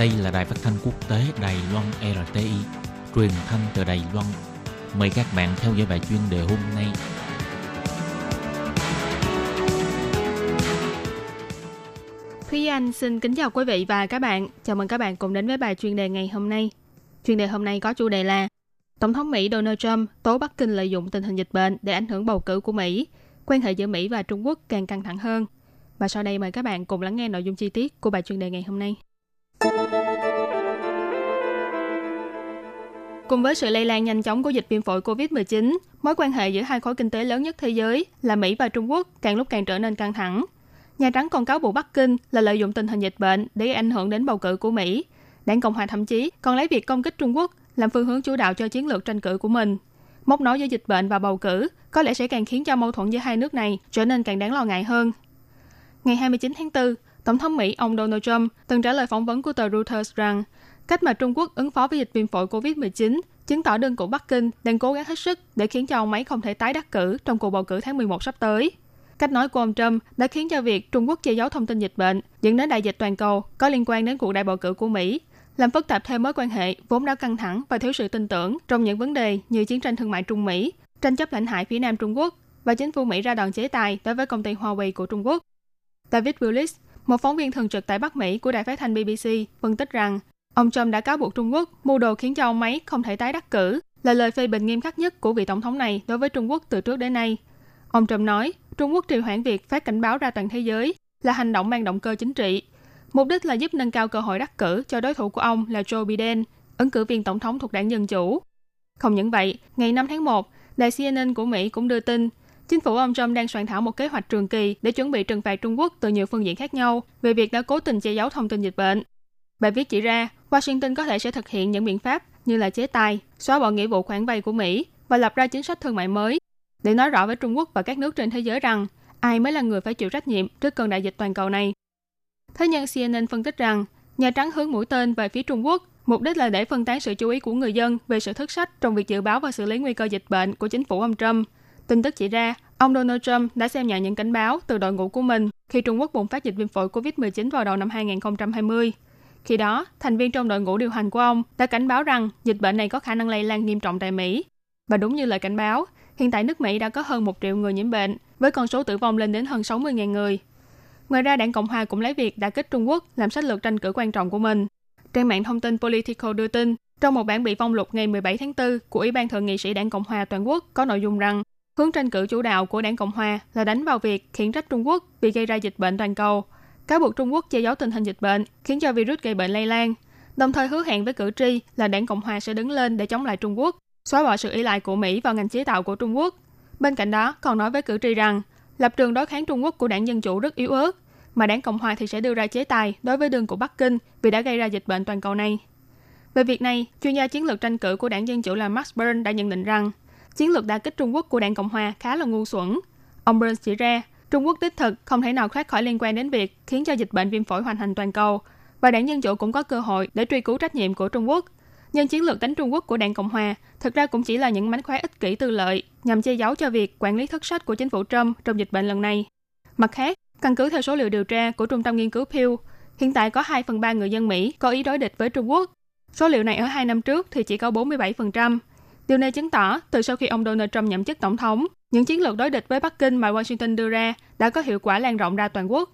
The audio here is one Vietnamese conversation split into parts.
Đây là đài phát thanh quốc tế Đài Loan RTI, truyền thanh từ Đài Loan. Mời các bạn theo dõi bài chuyên đề hôm nay. Thúy Anh xin kính chào quý vị và các bạn. Chào mừng các bạn cùng đến với bài chuyên đề ngày hôm nay. Chuyên đề hôm nay có chủ đề là Tổng thống Mỹ Donald Trump tố Bắc Kinh lợi dụng tình hình dịch bệnh để ảnh hưởng bầu cử của Mỹ. Quan hệ giữa Mỹ và Trung Quốc càng căng thẳng hơn. Và sau đây mời các bạn cùng lắng nghe nội dung chi tiết của bài chuyên đề ngày hôm nay. Cùng với sự lây lan nhanh chóng của dịch viêm phổi COVID-19, mối quan hệ giữa hai khối kinh tế lớn nhất thế giới là Mỹ và Trung Quốc càng lúc càng trở nên căng thẳng. Nhà Trắng còn cáo buộc Bắc Kinh là lợi dụng tình hình dịch bệnh để ảnh hưởng đến bầu cử của Mỹ. Đảng Cộng hòa thậm chí còn lấy việc công kích Trung Quốc làm phương hướng chủ đạo cho chiến lược tranh cử của mình. Móc nối giữa dịch bệnh và bầu cử có lẽ sẽ càng khiến cho mâu thuẫn giữa hai nước này trở nên càng đáng lo ngại hơn. Ngày 29 tháng 4, Tổng thống Mỹ ông Donald Trump từng trả lời phỏng vấn của tờ Reuters rằng cách mà Trung Quốc ứng phó với dịch viêm phổi COVID-19 chứng tỏ đơn cử Bắc Kinh đang cố gắng hết sức để khiến cho ông ấy không thể tái đắc cử trong cuộc bầu cử tháng 11 sắp tới. Cách nói của ông Trump đã khiến cho việc Trung Quốc che giấu thông tin dịch bệnh dẫn đến đại dịch toàn cầu có liên quan đến cuộc đại bầu cử của Mỹ, làm phức tạp thêm mối quan hệ vốn đã căng thẳng và thiếu sự tin tưởng trong những vấn đề như chiến tranh thương mại Trung Mỹ, tranh chấp lãnh hải phía Nam Trung Quốc và chính phủ Mỹ ra đòn chế tài đối với công ty Huawei của Trung Quốc. David Willis, một phóng viên thường trực tại Bắc Mỹ của đài phát thanh BBC, phân tích rằng ông Trump đã cáo buộc Trung Quốc mưu đồ khiến cho ông ấy không thể tái đắc cử, là lời phê bình nghiêm khắc nhất của vị tổng thống này đối với Trung Quốc từ trước đến nay. Ông Trump nói, Trung Quốc trì hoãn việc phát cảnh báo ra toàn thế giới là hành động mang động cơ chính trị, mục đích là giúp nâng cao cơ hội đắc cử cho đối thủ của ông là Joe Biden, ứng cử viên tổng thống thuộc đảng Dân Chủ. Không những vậy, ngày 5 tháng 1, đài CNN của Mỹ cũng đưa tin chính phủ ông Trump đang soạn thảo một kế hoạch trường kỳ để chuẩn bị trừng phạt Trung Quốc từ nhiều phương diện khác nhau về việc đã cố tình che giấu thông tin dịch bệnh. Bài viết chỉ ra, Washington có thể sẽ thực hiện những biện pháp như là chế tài, xóa bỏ nghĩa vụ khoản vay của Mỹ và lập ra chính sách thương mại mới để nói rõ với Trung Quốc và các nước trên thế giới rằng ai mới là người phải chịu trách nhiệm trước cơn đại dịch toàn cầu này. Thế nhưng CNN phân tích rằng, Nhà Trắng hướng mũi tên về phía Trung Quốc, mục đích là để phân tán sự chú ý của người dân về sự thất sách trong việc dự báo và xử lý nguy cơ dịch bệnh của chính phủ ông Trump. Tin tức chỉ ra, ông Donald Trump đã xem nhẹ những cảnh báo từ đội ngũ của mình khi Trung Quốc bùng phát dịch viêm phổi COVID-19 vào đầu năm 2020. Khi đó, thành viên trong đội ngũ điều hành của ông đã cảnh báo rằng dịch bệnh này có khả năng lây lan nghiêm trọng tại Mỹ. Và đúng như lời cảnh báo, hiện tại nước Mỹ đã có hơn 1 triệu người nhiễm bệnh, với con số tử vong lên đến hơn 60.000 người. Ngoài ra, Đảng Cộng hòa cũng lấy việc đả kích Trung Quốc làm sách lược tranh cử quan trọng của mình. Trang mạng thông tin Politico đưa tin, trong một bản bị phong lục ngày 17 tháng 4 của Ủy ban Thượng nghị sĩ Đảng Cộng hòa toàn quốc có nội dung rằng hướng tranh cử chủ đạo của Đảng Cộng hòa là đánh vào việc khiển trách Trung Quốc vì gây ra dịch bệnh toàn cầu, cáo buộc Trung Quốc che giấu tình hình dịch bệnh khiến cho virus gây bệnh lây lan, đồng thời hứa hẹn với cử tri là Đảng Cộng hòa sẽ đứng lên để chống lại Trung Quốc, xóa bỏ sự ỷ lại của Mỹ vào ngành chế tạo của Trung Quốc. Bên cạnh đó, còn nói với cử tri rằng lập trường đối kháng Trung Quốc của Đảng Dân Chủ rất yếu ớt, mà Đảng Cộng hòa thì sẽ đưa ra chế tài đối với đường của Bắc Kinh vì đã gây ra dịch bệnh toàn cầu này. Về việc này, chuyên gia chiến lược tranh cử của Đảng Dân Chủ là Max Burns đã nhận định rằng chiến lược đả kích Trung Quốc của Đảng Cộng hòa khá là ngu xuẩn. Ông Burns chỉ ra, Trung Quốc đích thực không thể nào thoát khỏi liên quan đến việc khiến cho dịch bệnh viêm phổi hoành hành toàn cầu, và Đảng Dân Chủ cũng có cơ hội để truy cứu trách nhiệm của Trung Quốc. Nhưng chiến lược đánh Trung Quốc của Đảng Cộng hòa thực ra cũng chỉ là những mánh khóe ích kỷ tư lợi nhằm che giấu cho việc quản lý thất sách của chính phủ Trump trong dịch bệnh lần này. Mặt khác, căn cứ theo số liệu điều tra của Trung tâm Nghiên cứu Pew, hiện tại có 2/3 người dân Mỹ có ý đối địch với Trung Quốc. Số liệu này ở 2 năm trước thì chỉ có 47%. Điều này chứng tỏ, từ sau khi ông Donald Trump nhậm chức tổng thống, những chiến lược đối địch với Bắc Kinh mà Washington đưa ra đã có hiệu quả lan rộng ra toàn quốc.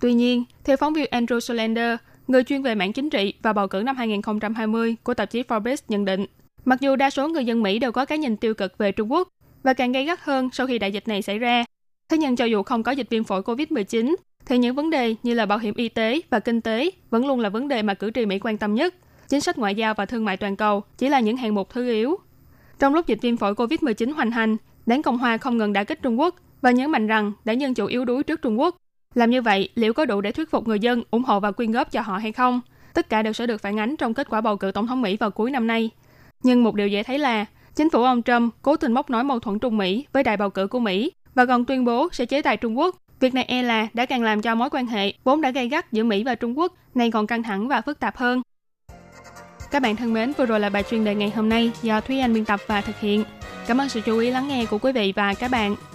Tuy nhiên, theo phóng viên Andrew Solander, người chuyên về mảng chính trị và bầu cử năm 2020 của tạp chí Forbes nhận định, mặc dù đa số người dân Mỹ đều có cái nhìn tiêu cực về Trung Quốc và càng gay gắt hơn sau khi đại dịch này xảy ra, thế nhưng cho dù không có dịch viêm phổi COVID-19, thì những vấn đề như là bảo hiểm y tế và kinh tế vẫn luôn là vấn đề mà cử tri Mỹ quan tâm nhất. Chính sách ngoại giao và thương mại toàn cầu chỉ là những hạng mục thứ yếu. Trong lúc dịch viêm phổi COVID-19 hoành hành, Đảng Cộng hòa không ngừng đả kích Trung Quốc và nhấn mạnh rằng Đảng Dân Chủ yếu đuối trước Trung Quốc. Làm như vậy, liệu có đủ để thuyết phục người dân ủng hộ và quyên góp cho họ hay không? Tất cả đều sẽ được phản ánh trong kết quả bầu cử tổng thống Mỹ vào cuối năm nay. Nhưng một điều dễ thấy là chính phủ ông Trump cố tình móc nối mâu thuẫn Trung Mỹ với đại bầu cử của Mỹ và còn tuyên bố sẽ chế tài Trung Quốc. Việc này e là đã càng làm cho mối quan hệ vốn đã gay gắt giữa Mỹ và Trung Quốc nay còn căng thẳng và phức tạp hơn. Các bạn thân mến, vừa rồi là bài chuyên đề ngày hôm nay do Thúy Anh biên tập và thực hiện. Cảm ơn sự chú ý lắng nghe của quý vị và các bạn.